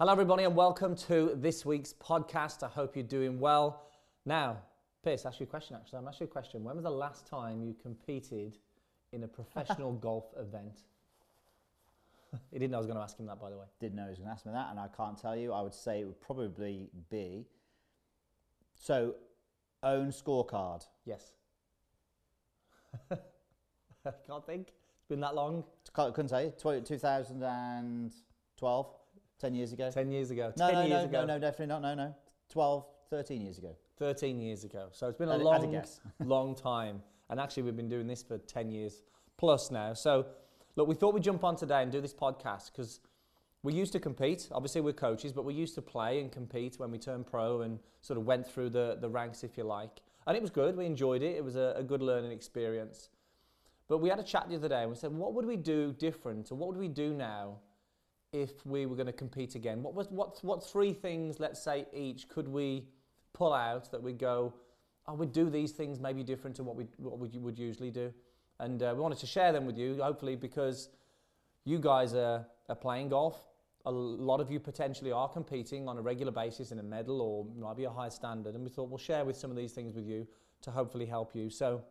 Hello everybody and welcome to this week's podcast. I hope you're doing well. Now, Pierce, ask you a question actually. I'm asking you a question. When was the last time you competed in a professional golf event? He didn't know I was going to ask him that, by the way. Didn't know he was going to ask me that, and I can't tell you. I would say it would probably be... So, own scorecard. Yes. I can't think. It's been that long. Couldn't tell you. 2012. 10 years ago? 10 years ago. No, 10 no, years no, ago. No, no, definitely not. No, no. 12, 13 years ago. 13 years ago. So it's been a long, long time. And actually, we've been doing this for 10 years plus now. So, look, we thought we'd jump on today and do this podcast because we used to compete. Obviously, we're coaches, but we used to play and compete when we turned pro and sort of went through the ranks, if you like. And it was good. We enjoyed it. It was a good learning experience. But we had a chat the other day and we said, what would we do different or what would we do now if we were going to compete again? What three things, let's say each, could we pull out that we go, I would do these things maybe different to what we would usually do? And we wanted to share them with you, hopefully, because you guys are playing golf. A lot of you potentially are competing on a regular basis in a medal or maybe a high standard. And we thought we'll share with some of these things with you to hopefully help you. So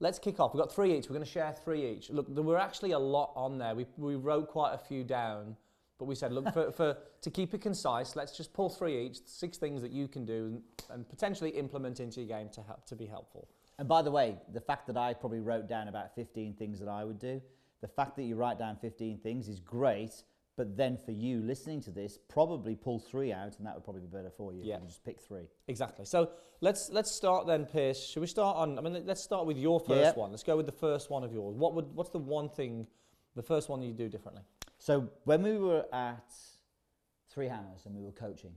let's kick off. We've got three each. We're going to share three each. Look, there were actually a lot on there. We wrote quite a few down, but we said, look, to keep it concise, let's just pull three each, six things that you can do and potentially implement into your game to help, to be helpful. And by the way, the fact that I probably wrote down about 15 things that I would do, the fact that you write down 15 things is great, but then for you listening to this, probably pull three out and that would probably be better for you. Yeah. If you just pick three. Exactly. So let's start then, Pierce. Should we start on, let's start with your first one. Let's go with the first one of yours. What's the one thing, the first one you do differently? So when we were at Three Hammers and we were coaching,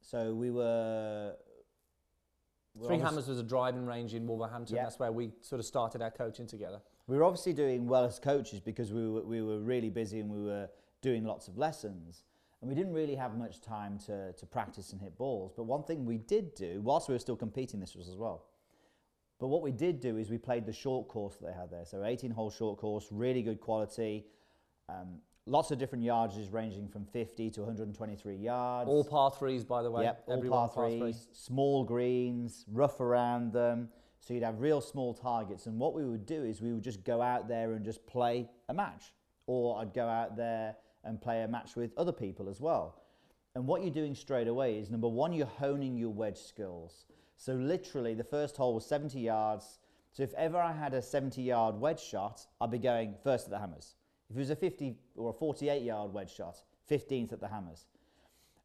so we were... Three Hammers was a driving range in Wolverhampton. Yeah. That's where we sort of started our coaching together. We were obviously doing well as coaches because we were really busy and we were doing lots of lessons. And we didn't really have much time to practice and hit balls. But one thing we did do, whilst we were still competing, this was as well. But what we did do is we played the short course that they had there. So 18-hole short course, really good quality. Lots of different yardages ranging from 50 to 123 yards. All par threes, by the way. Yep, all par threes. Small greens, rough around them. So you'd have real small targets. And what we would do is we would just go out there and just play a match. Or I'd go out there and play a match with other people as well. And what you're doing straight away is, number one, you're honing your wedge skills. So literally, the first hole was 70 yards. So if ever I had a 70-yard wedge shot, I'd be going first at the Hammers. If it was a 50 or a 48-yard wedge shot, 15th at the Hammers.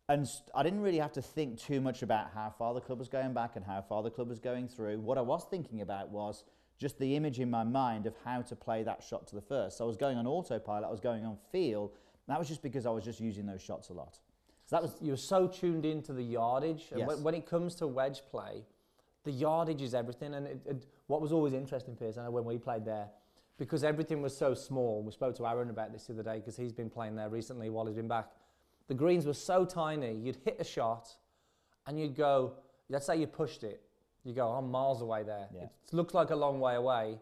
And I didn't really have to think too much about how far the club was going back and how far the club was going through. What I was thinking about was just the image in my mind of how to play that shot to the first. So I was going on autopilot, I was going on feel. That was just because I was just using those shots a lot. So that was... You're so tuned into the yardage. And yes. When it comes to wedge play, the yardage is everything. And what was always interesting, Piers, I know when we played there, because everything was so small, we spoke to Aaron about this the other day because he's been playing there recently while he's been back. The greens were so tiny, you'd hit a shot and you'd go, let's say you pushed it, you go, I'm miles away there. Yeah. It looks like a long way away.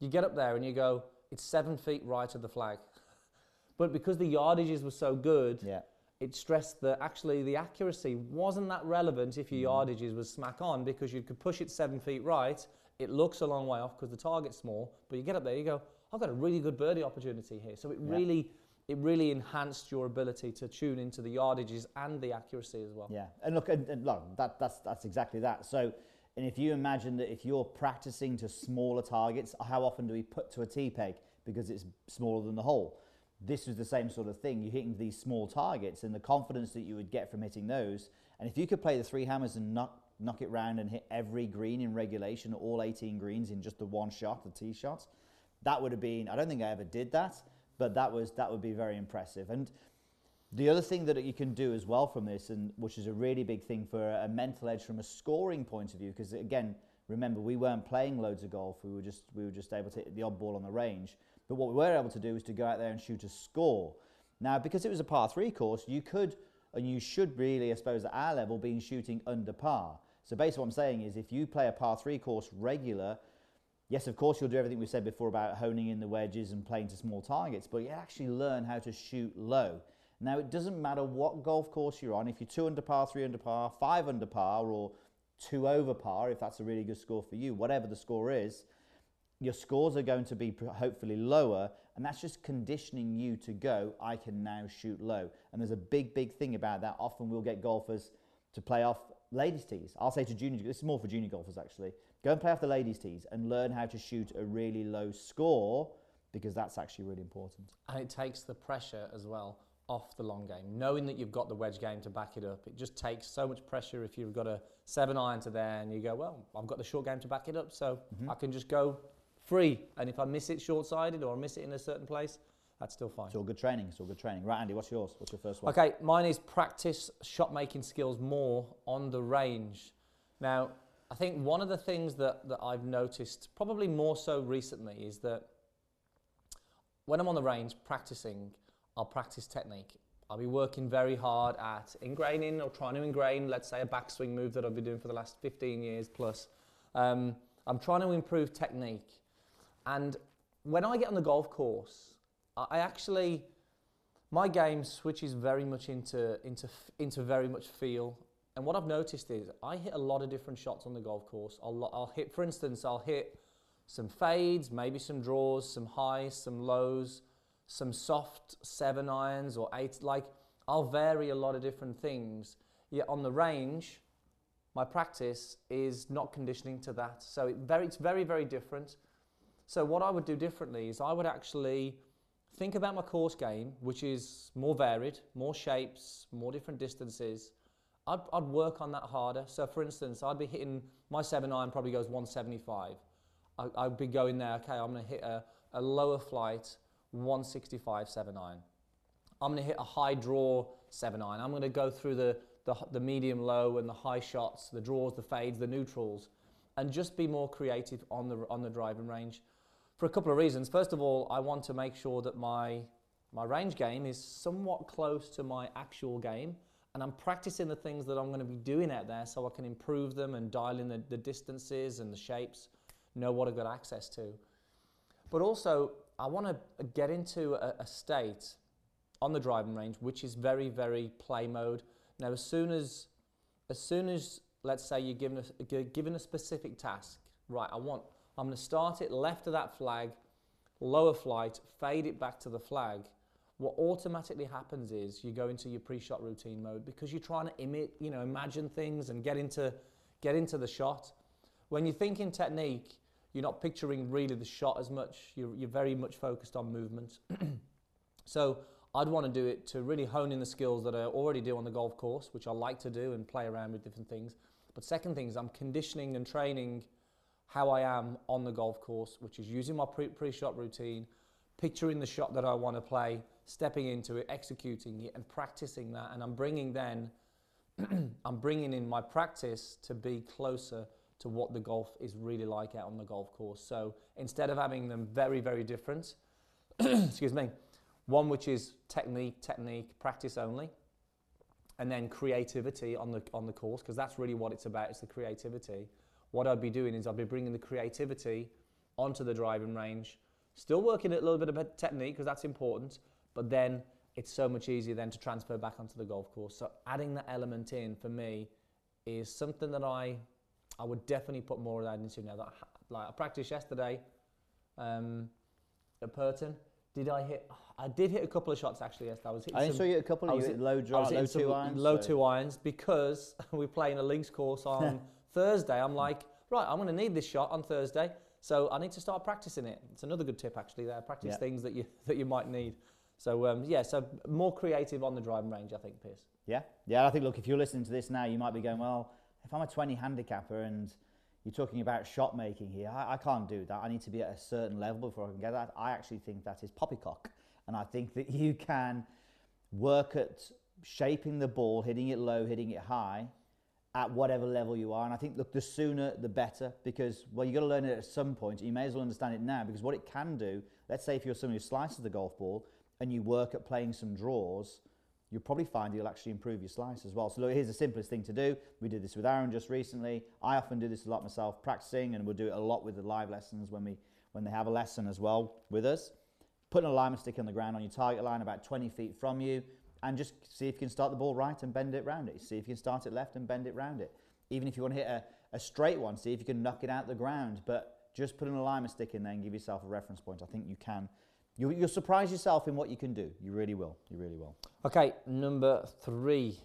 You get up there and you go, it's 7 feet right of the flag. But because the yardages were so good, it stressed that actually the accuracy wasn't that relevant if your yardages was smack on because you could push it 7 feet right. It looks a long way off because the target's small, but you get up there, you go, I've got a really good birdie opportunity here. So it really enhanced your ability to tune into the yardages and the accuracy as well. Yeah, and look, that's exactly that. So, and if you imagine that if you're practicing to smaller targets, how often do we put to a tee peg because it's smaller than the hole? This was the same sort of thing. You're hitting these small targets and the confidence that you would get from hitting those. And if you could play the Three Hammers and knock it round and hit every green in regulation, all 18 greens in just the one shot, the tee shot, that would have been, I don't think I ever did that, but that would be very impressive. And the other thing that you can do as well from this, and which is a really big thing for a mental edge from a scoring point of view, because again, remember, we weren't playing loads of golf, we were just able to hit the odd ball on the range. But what we were able to do was to go out there and shoot a score. Now, because it was a par three course, you could, and you should really, I suppose, at our level, be shooting under par. So basically what I'm saying is if you play a par three course regular, yes, of course, you'll do everything we said before about honing in the wedges and playing to small targets, but you actually learn how to shoot low. Now, it doesn't matter what golf course you're on. If you're 2 under par, 3 under par, 5 under par, or 2 over par, if that's a really good score for you, whatever the score is, your scores are going to be hopefully lower, and that's just conditioning you to go, I can now shoot low. And there's a big, big thing about that. Often we'll get golfers to play off ladies' tees. I'll say to junior, this is more for junior golfers actually, go and play off the ladies' tees and learn how to shoot a really low score, because that's actually really important. And it takes the pressure as well off the long game, knowing that you've got the wedge game to back it up. It just takes so much pressure if you've got a 7-iron to there and you go, well, I've got the short game to back it up, so I can just go free. And if I miss it short-sided or I miss it in a certain place, that's still fine. It's all good training, it's all good training. Right, Andy, what's yours? What's your first one? Okay, mine is practice shot-making skills more on the range. Now, I think one of the things that I've noticed, probably more so recently, is that when I'm on the range practicing, I'll practice technique. I'll be working very hard at ingraining or trying to ingrain, let's say, a backswing move that I've been doing for the last 15 years plus. I'm trying to improve technique. And when I get on the golf course, my game switches very much into very much feel. And what I've noticed is I hit a lot of different shots on the golf course. For instance, I'll hit some fades, maybe some draws, some highs, some lows, some soft 7-irons or 8s. Like, I'll vary a lot of different things. Yet on the range, my practice is not conditioning to that. So it's very, very different. So what I would do differently is I would actually think about my course game, which is more varied, more shapes, more different distances. I'd work on that harder. So for instance, I'd be hitting, my 7-iron probably goes 175. I'd be going there, okay, I'm going to hit a lower flight 165 7-iron. I'm going to hit a high draw 7-iron. I'm going to go through the medium low and the high shots, the draws, the fades, the neutrals, and just be more creative on the driving range. For a couple of reasons. First of all, I want to make sure that my range game is somewhat close to my actual game, and I'm practicing the things that I'm going to be doing out there so I can improve them and dial in the distances and the shapes, know what I've got access to. But also, I want to get into a state on the driving range which is very, very play mode. Now, as soon as let's say you're given a specific task, right, I'm going to start it left of that flag, lower flight, fade it back to the flag. What automatically happens is you go into your pre-shot routine mode because you're trying to imagine things and get into the shot. When you're thinking technique, you're not picturing really the shot as much. You're very much focused on movement. So I'd want to do it to really hone in the skills that I already do on the golf course, which I like to do and play around with different things. But second thing is I'm conditioning and training how I am on the golf course, which is using my pre-shot routine, picturing the shot that I want to play, stepping into it, executing it, and practicing that. And I'm bringing in my practice to be closer to what the golf is really like out on the golf course. So instead of having them very, very different, excuse me, one which is technique, practice only, and then creativity on the course, because that's really what it's about, it's the creativity. What I'd be doing is I'd be bringing the creativity onto the driving range, still working a little bit of technique, because that's important, but then it's so much easier then to transfer back onto the golf course. So adding that element in, for me, is something that I would definitely put more of that into now. That, like, I practiced yesterday at Purton. I did hit a couple of shots actually yesterday. I was hitting low two irons because we're playing a links course on Thursday. I'm like, right, I'm going to need this shot on Thursday, so I need to start practicing it. It's another good tip actually there, practice things that you might need. So yeah, so more creative on the driving range, I think, Piers. Yeah, I think, look, if you're listening to this now, you might be going, well, if I'm a 20 handicapper and you're talking about shot making here, I can't do that. I need to be at a certain level before I can get that. I actually think that is poppycock. And I think that you can work at shaping the ball, hitting it low, hitting it high, at whatever level you are. And I think, look, the sooner the better, because, well, you've got to learn it at some point. You may as well understand it now, because what it can do, let's say if you're someone who slices the golf ball and you work at playing some draws, you'll probably find you'll actually improve your slice as well. So look, here's the simplest thing to do. We did this with Aaron just recently. I often do this a lot myself, practicing, and we'll do it a lot with the live lessons when they have a lesson as well with us. Putting an alignment stick on the ground on your target line about 20 feet from you, and just see if you can start the ball right and bend it round it. See if you can start it left and bend it round it. Even if you want to hit a straight one, see if you can knock it out the ground. But just put an alignment stick in there and give yourself a reference point. I think you can. You'll surprise yourself in what you can do. You really will. You really will. Okay, number three.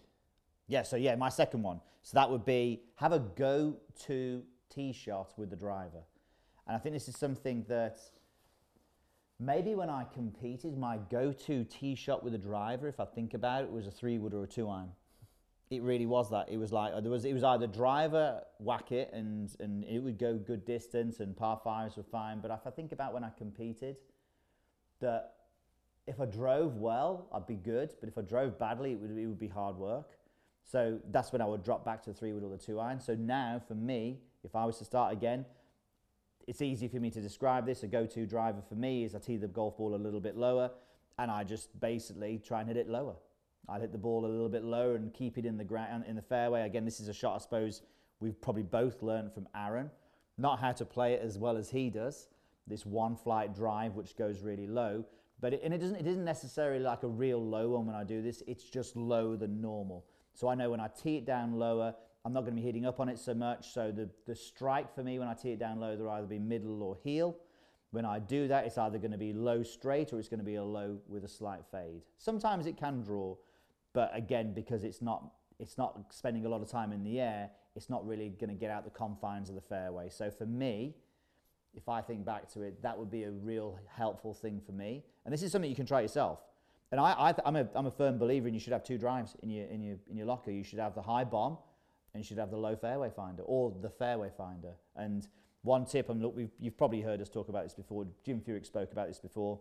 Yeah, so yeah, my second one. So that would be have a go-to tee shot with the driver. And I think this is something that maybe when I competed, my go-to tee shot with a driver, if I think about it, was a 3-wood or a 2-iron. It really was that. It was like, it was either driver, whack it, and it would go good distance, and par fives were fine. But if I think about when I competed, that if I drove well, I'd be good, but if I drove badly, it would be hard work. So that's when I would drop back to the 3-wood or the 2-iron. So now, for me, if I was to start again, it's easy for me to describe this. A go-to driver for me is I tee the golf ball a little bit lower, and I just basically try and hit it lower. I'd hit the ball a little bit lower and keep it in the ground, in the fairway. Again, this is a shot I suppose we've probably both learned from Aaron. Not how to play it as well as he does. This one flight drive which goes really low, but it isn't necessarily like a real low one when I do this. It's just lower than normal. So I know when I tee it down lower, I'm not going to be hitting up on it so much. So the strike for me when I tee it down low, they'll either be middle or heel. When I do that, it's either going to be low straight or it's going to be a low with a slight fade. Sometimes it can draw. But again, because it's not spending a lot of time in the air, it's not really going to get out the confines of the fairway. So for me, if I think back to it, that would be a real helpful thing for me. And this is something you can try yourself. And I'm a firm believer in you should have two drives in your locker. You should have the high bomb and you should have the low fairway finder or the fairway finder. And one tip, and look, you've probably heard us talk about this before. Jim Furyk spoke about this before.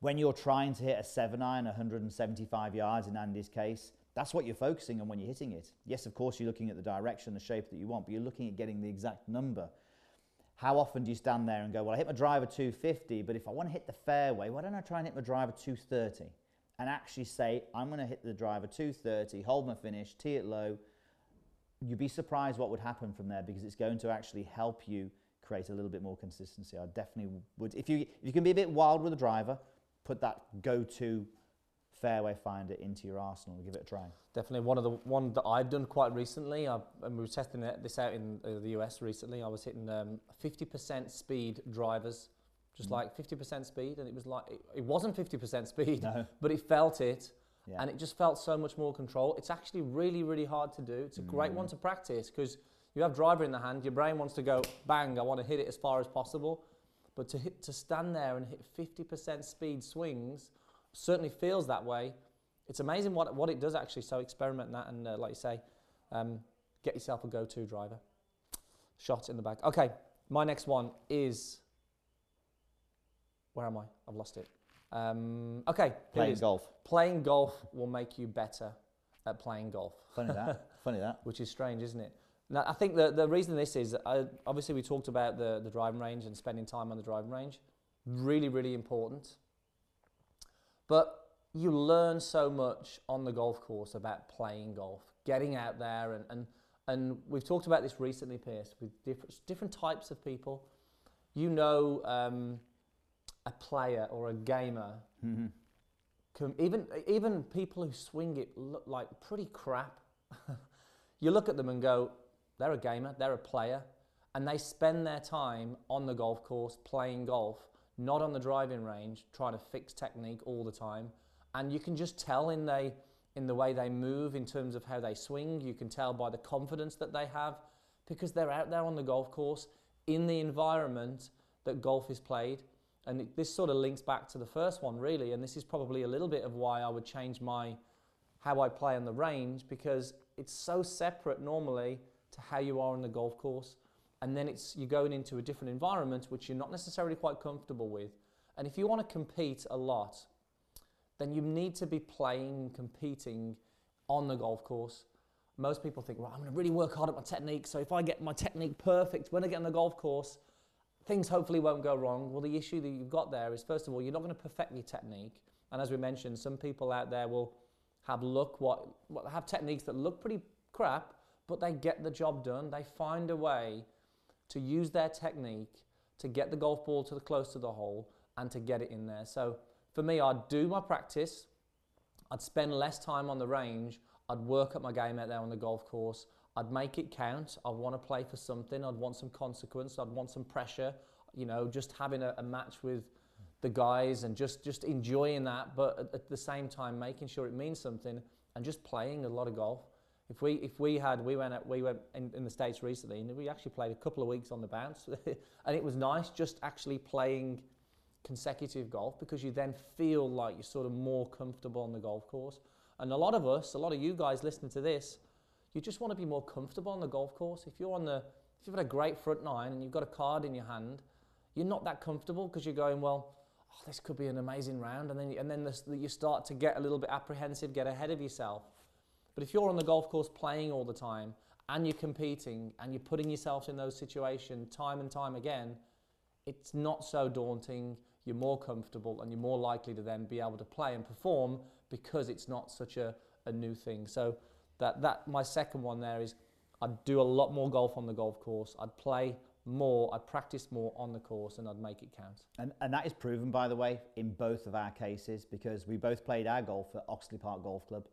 When you're trying to hit a 7-iron 175 yards in Andy's case, that's what you're focusing on when you're hitting it. Yes, of course, you're looking at the direction, the shape that you want, but you're looking at getting the exact number. How often do you stand there and go, well, I hit my driver 250, but if I want to hit the fairway, why don't I try and hit my driver 230? And actually say, I'm going to hit the driver 230, hold my finish, tee it low. You'd be surprised what would happen from there because it's going to actually help you create a little bit more consistency. I definitely would. If you can be a bit wild with a driver, put that go-to fairway finder into your arsenal. Give it a try. Definitely one that I've done quite recently. We were testing this out in the US recently. I was hitting 50% speed drivers, just like 50% speed, and it was like it wasn't 50% speed, no. But it felt it, yeah. And it just felt so much more control. It's actually really, really hard to do. It's a great one to practice because you have driver in the hand. Your brain wants to go bang. I want to hit it as far as possible. But to stand there and hit 50% speed swings certainly feels that way. It's amazing what it does actually. So experiment that and like you say, get yourself a go-to driver. Shot in the bag. Okay, my next one is, where am I? I've lost it. Okay. Playing golf. Playing golf will make you better at playing golf. Funny that. Funny that. Which is strange, isn't it? Now, I think the reason this is, obviously we talked about the driving range and spending time on the driving range. Really, really important. But you learn so much on the golf course about playing golf, getting out there. And we've talked about this recently, Pierce, with different types of people. You know, a player or a gamer, can, even people who swing it look like pretty crap. You look at them and go, they're a gamer, they're a player, and they spend their time on the golf course playing golf, not on the driving range, trying to fix technique all the time. And you can just tell in the way they move, in terms of how they swing. You can tell by the confidence that they have because they're out there on the golf course in the environment that golf is played. And this sort of links back to the first one really, and this is probably a little bit of why I would change how I play on the range, because it's so separate normally to how you are on the golf course, and then you're going into a different environment which you're not necessarily quite comfortable with. And if you want to compete a lot, then you need to be playing, competing on the golf course. Most people think, well, I'm going to really work hard at my technique, so if I get my technique perfect when I get on the golf course, things hopefully won't go wrong. Well, the issue that you've got there is, first of all, you're not going to perfect your technique. And as we mentioned, some people out there will have techniques that look pretty crap, but they get the job done. They find a way to use their technique to get the golf ball to the close to the hole and to get it in there. So for me, I do my practice, I'd spend less time on the range, I'd work at my game out there on the golf course, I'd make it count, I'd want to play for something, I'd want some consequence, I'd want some pressure, you know, just having a match with the guys and just enjoying that, but at the same time making sure it means something and just playing a lot of golf. We went in the States recently and we actually played a couple of weeks on the bounce and it was nice just actually playing consecutive golf, because you then feel like you're sort of more comfortable on the golf course. And a lot of us, a lot of you guys listening to this, you just want to be more comfortable on the golf course. If you've got a great front nine and you've got a card in your hand, you're not that comfortable, because you're going, well, oh, this could be an amazing round, and then you start to get a little bit apprehensive, get ahead of yourself. But if you're on the golf course playing all the time and you're competing and you're putting yourself in those situations time and time again, it's not so daunting, you're more comfortable, and you're more likely to then be able to play and perform, because it's not such a new thing. So that my second one there is, I'd do a lot more golf on the golf course, I'd play more, I'd practice more on the course, and I'd make it count. And that is proven, by the way, in both of our cases, because we both played our golf at Oxley Park Golf Club.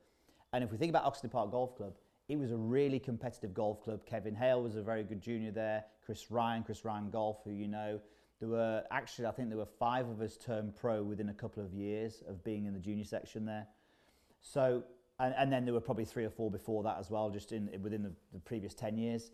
And if we think about Oxley Park Golf Club, it was a really competitive golf club. Kevin Hale was a very good junior there, Chris Ryan Golf, who you know. There were actually, I think there were 5 of us turned pro within a couple of years of being in the junior section there. So, and then there were probably 3 or 4 before that as well, just within the previous 10 years.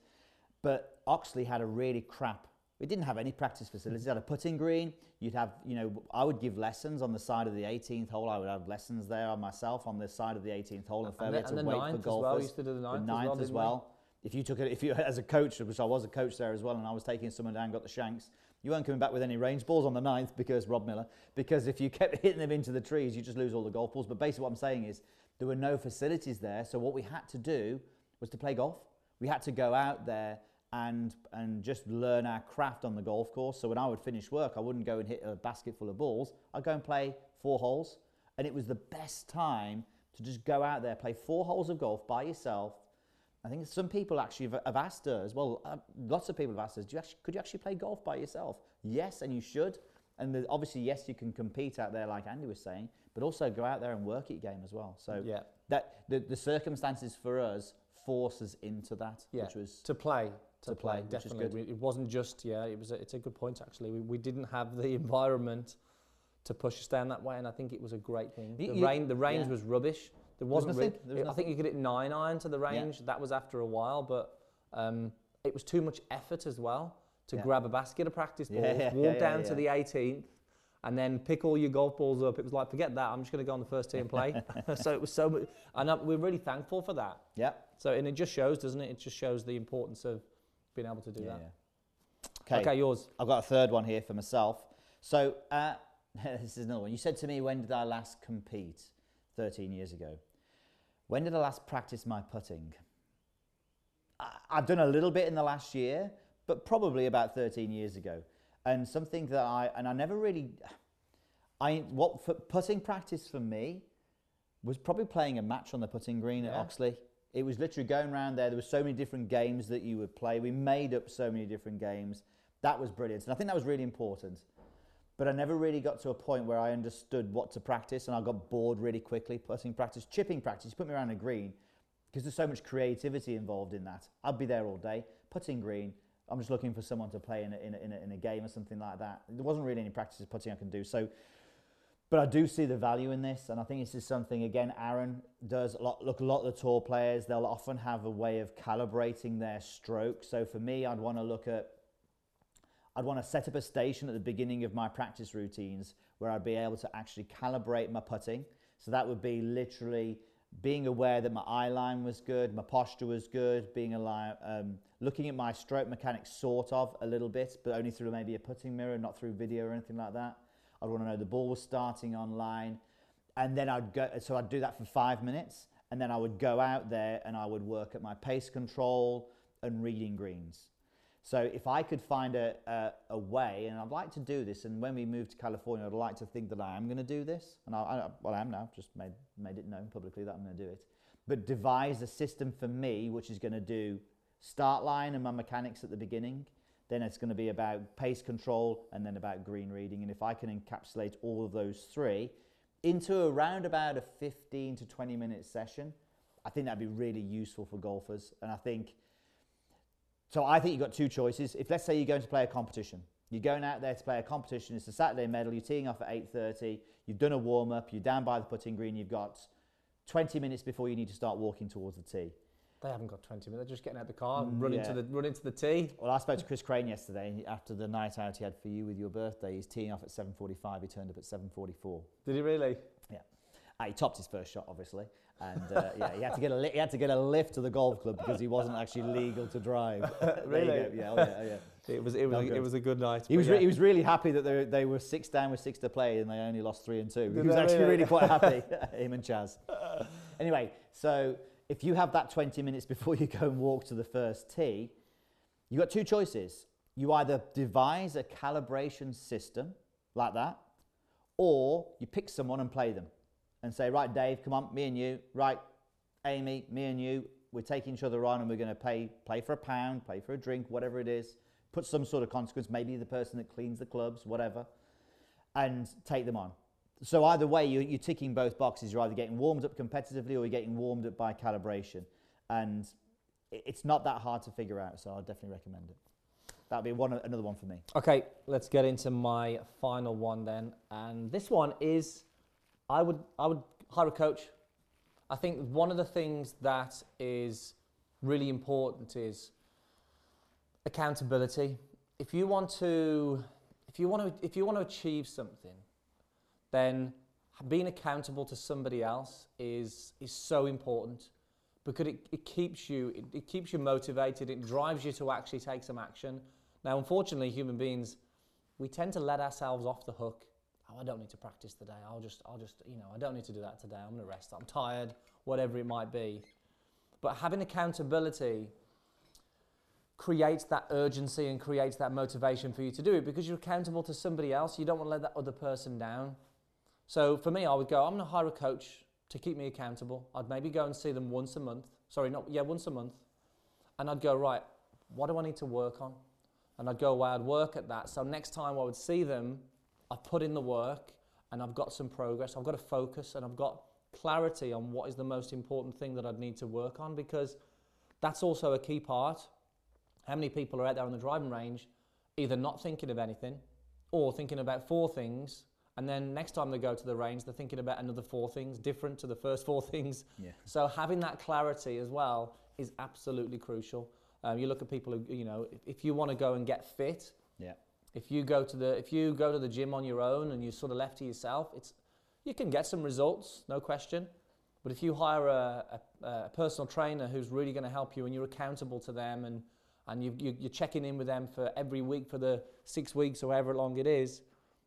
But Oxley had a really crap, it didn't have any practice facilities. It had a putting green. You'd have, you know, I would give lessons on the side of the 18th hole. I would have lessons there on myself on the side of the 18th hole, and the wait for golfers. Well, we used to do the ninth as well. If you as a coach, which I was a coach there as well, and I was taking someone down, got the shanks, you weren't coming back with any range balls on the 9th, because Rob Miller, because if you kept hitting them into the trees, you just lose all the golf balls. But basically what I'm saying is there were no facilities there. So what we had to do was to play golf. We had to go out there and just learn our craft on the golf course. So when I would finish work, I wouldn't go and hit a basket full of balls. I'd go and play 4 holes. And it was the best time to just go out there, play 4 holes of golf by yourself. I think some people actually have asked us, well, lots of people have asked us, could you actually play golf by yourself? Yes, and you should. And obviously, yes, you can compete out there, like Andy was saying, but also go out there and work at your game as well. So yeah, the circumstances for us force us into that, yeah, which was to play, definitely. Which is good. It wasn't just, yeah, it's a good point, actually. We didn't have the environment to push us down that way, and I think it was a great thing. The range was rubbish. There was nothing. I think you could hit 9-iron to the range. Yeah. That was after a while, but it was too much effort as well to grab a basket of practice balls, walk down to the 18th, and then pick all your golf balls up. It was like, forget that, I'm just going to go on the first tee and play. So it was so much, and we're really thankful for that. Yeah. So, and it just shows, doesn't it? It just shows the importance of being able to do that. Yeah. Okay, yours. I've got a third one here for myself. So, this is another one. You said to me, when did I last compete? 13 years ago. When did I last practice my putting? I've done a little bit in the last year, but probably about 13 years ago. And something that I never really, putting practice for me was probably playing a match on the putting green at Oxley. It was literally going around there. There were so many different games that you would play. We made up so many different games. That was brilliant. And I think that was really important. But I never really got to a point where I understood what to practice, and I got bored really quickly. Putting practice, chipping practice, put me around a green, because there's so much creativity involved in that. I'd be there all day. Putting green, I'm just looking for someone to play in a game or something like that. There wasn't really any practice of putting I can do. So, but I do see the value in this, and I think this is something, again, Aaron does a lot. Look, a lot of the tour players, they'll often have a way of calibrating their stroke. So for me, I'd want to set up a station at the beginning of my practice routines where I'd be able to actually calibrate my putting. So that would be literally being aware that my eye line was good, my posture was good, looking at my stroke mechanics sort of a little bit, but only through maybe a putting mirror, not through video or anything like that. I'd want to know the ball was starting on line, and then I'd do that for 5 minutes, and then I would go out there and I would work at my pace control and reading greens. So if I could find a way, and I'd like to do this, and when we move to California, I'd like to think that I am going to do this. And I am now, just made it known publicly that I'm going to do it. But devise a system for me, which is going to do start line and my mechanics at the beginning. Then it's going to be about pace control, and then about green reading. And if I can encapsulate all of those 3, into around about a 15 to 20 minute session. I think that'd be really useful for golfers. And I think, so I think you've got two choices. If let's say you're going to play a competition, you're going out there to play a competition, it's a Saturday medal, you're teeing off at 8:30, you've done a warm up, you're down by the putting green, you've got 20 minutes before you need to start walking towards the tee. They haven't got 20 minutes, they're just getting out the car and running to the tee. Well, I spoke to Chris Crane yesterday after the night out he had for you with your birthday. He's teeing off at 7:45, he turned up at 7:44. Did he really? Yeah. He topped his first shot, obviously, and yeah, he had to get a lift to the golf club because he wasn't actually legal to drive. Really? There you go. Yeah, yeah. It was a good night. He was really happy that they were six down with six to play and they only lost 3 and 2. He was actually really quite happy. Him and Chaz. Anyway, so if you have that 20 minutes before you go and walk to the first tee, you got two choices. You either devise a calibration system like that, or you pick someone and play them. And say, right, Dave, come on, me and you. Right, Amy, me and you. We're taking each other on and we're going to play for a pound, play for a drink, whatever it is. Put some sort of consequence, maybe the person that cleans the clubs, whatever, and take them on. So either way, you're ticking both boxes. You're either getting warmed up competitively or you're getting warmed up by calibration. And it's not that hard to figure out, so I'll definitely recommend it. That'd be another one for me. Okay, let's get into my final one then. And this one is... I would hire a coach. I think one of the things that is really important is accountability. If you want to achieve something, then being accountable to somebody else is so important because it keeps you motivated. It drives you to actually take some action. Now, unfortunately, human beings, we tend to let ourselves off the hook. Oh, I don't need to practice today. I'll just, you know, I don't need to do that today. I'm gonna rest. I'm tired, whatever it might be. But having accountability creates that urgency and creates that motivation for you to do it because you're accountable to somebody else. You don't want to let that other person down. So for me, I would go, I'm gonna hire a coach to keep me accountable. I'd maybe go and see them once a month. Once a month. And I'd go, right, what do I need to work on? And I'd go away, I'd work at that. So next time I would see them, I've put in the work and I've got some progress, I've got a focus and I've got clarity on what is the most important thing that I'd need to work on because that's also a key part. How many people are out there on the driving range either not thinking of anything or thinking about 4 things and then next time they go to the range they're thinking about another 4 things different to the first 4 things. Yeah. So having that clarity as well is absolutely crucial. You look at people who, you know, if you want to go and get fit, yeah. If you go to the gym on your own and you're sort of left to yourself, you can get some results, no question. But if you hire a personal trainer who's really going to help you and you're accountable to them and you're checking in with them for every week for the 6 weeks or however long it is,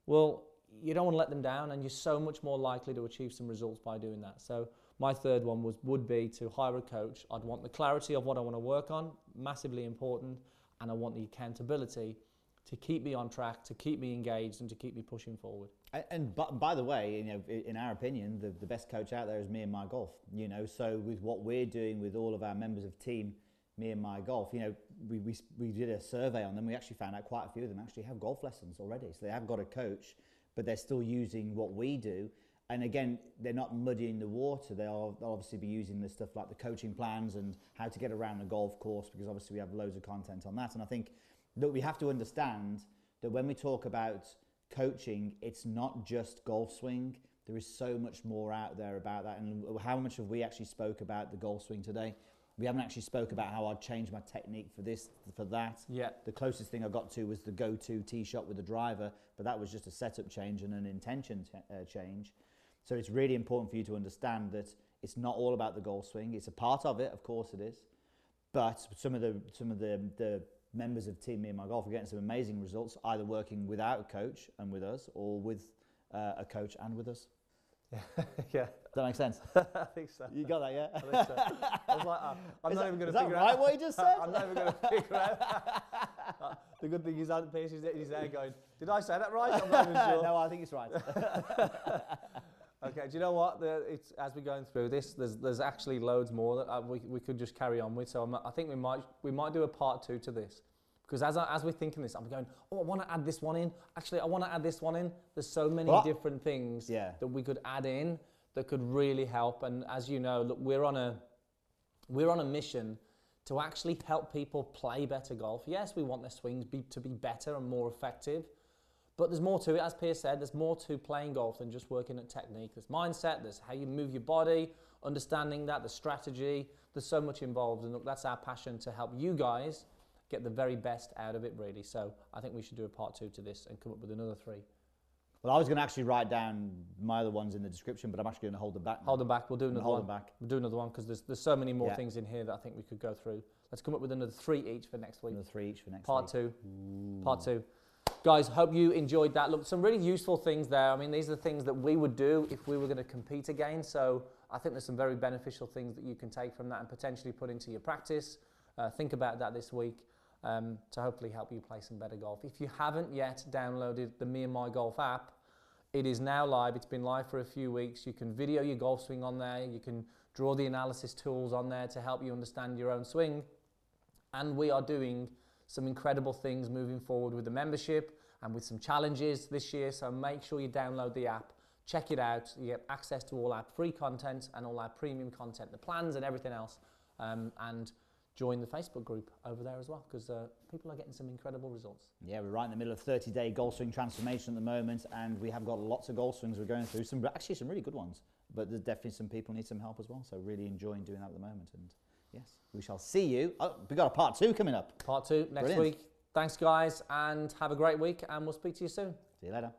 well, you don't want to let them down and you're so much more likely to achieve some results by doing that. So my third one would be to hire a coach. I'd want the clarity of what I want to work on, massively important, and I want the accountability to keep me on track, to keep me engaged, and to keep me pushing forward. And by the way, you know, in our opinion, the best coach out there is Me and My Golf. You know, so with what we're doing with all of our members of team, Me and My Golf, you know, we did a survey on them. We actually found out quite a few of them actually have golf lessons already, so they have got a coach, but they're still using what we do. And again, they're not muddying the water. They'll obviously be using the stuff like the coaching plans and how to get around the golf course because obviously we have loads of content on that. And I think that we have to understand that when we talk about coaching, it's not just golf swing. There is so much more out there about that. And how much have we actually spoke about the golf swing today? We haven't actually spoke about how I'd change my technique for this, for that. Yeah. The closest thing I got to was the go-to tee shot with the driver, but that was just a setup change and an intention change. So it's really important for you to understand that it's not all about the golf swing. It's a part of it, of course it is. But some of the members of Team Me and My Golf are getting some amazing results, either working without a coach and with us, or with a coach and with us. Yeah. Yeah. Does that make sense? I think so. You got that, yeah? I think so. I was like, I'm not even going to figure out. Is that right, what you just said? I'm not even going to figure out. The good thing is that he's there going, did I say that right? I'm not even sure. No, I think it's right. Okay, do you know what? As we're going through this, there's actually loads more that we could just carry on with. So I think we might do a part 2 to this Because as we're thinking this, I'm going, oh, I want to add this one in. Actually, I want to add this one in. There's so many different things that we could add in that could really help. And as you know, look, we're on a mission to actually help people play better golf. Yes, we want their swings to be better and more effective, but there's more to it. As Pierre said, there's more to playing golf than just working at technique. There's mindset, there's how you move your body, understanding that, the strategy. There's so much involved, and look, that's our passion, to help you guys get the very best out of it, really. So I think we should do a part two to this and come up with another three. Well, I was going to actually write down my other ones in the description, but I'm actually going to hold them back now. Hold them back. We'll do another one. We'll do another one, because there's so many more things in here that I think we could go through. Let's come up with another three each for next week. Another three each for next week. Part two. Guys, hope you enjoyed that. Look, some really useful things there. I mean, these are the things that we would do if we were going to compete again. So I think there's some very beneficial things that you can take from that and potentially put into your practice. Think about that this week. To hopefully help you play some better golf. If you haven't yet downloaded the Me and My Golf app, it is now live. It's been live for a few weeks. You can video your golf swing on there. You can draw the analysis tools on there to help you understand your own swing. And we are doing some incredible things moving forward with the membership and with some challenges this year. So make sure you download the app, check it out. You get access to all our free content and all our premium content, the plans and everything else. And join the Facebook group over there as well, because people are getting some incredible results. Yeah, we're right in the middle of 30-day golf swing transformation at the moment, and we have got lots of golf swings we're going through, actually some really good ones, but there's definitely some people need some help as well, so really enjoying doing that at the moment. And yes, we shall see you. Oh, we've got a part two coming up. Part two next week. Thanks, guys, and have a great week, and we'll speak to you soon. See you later.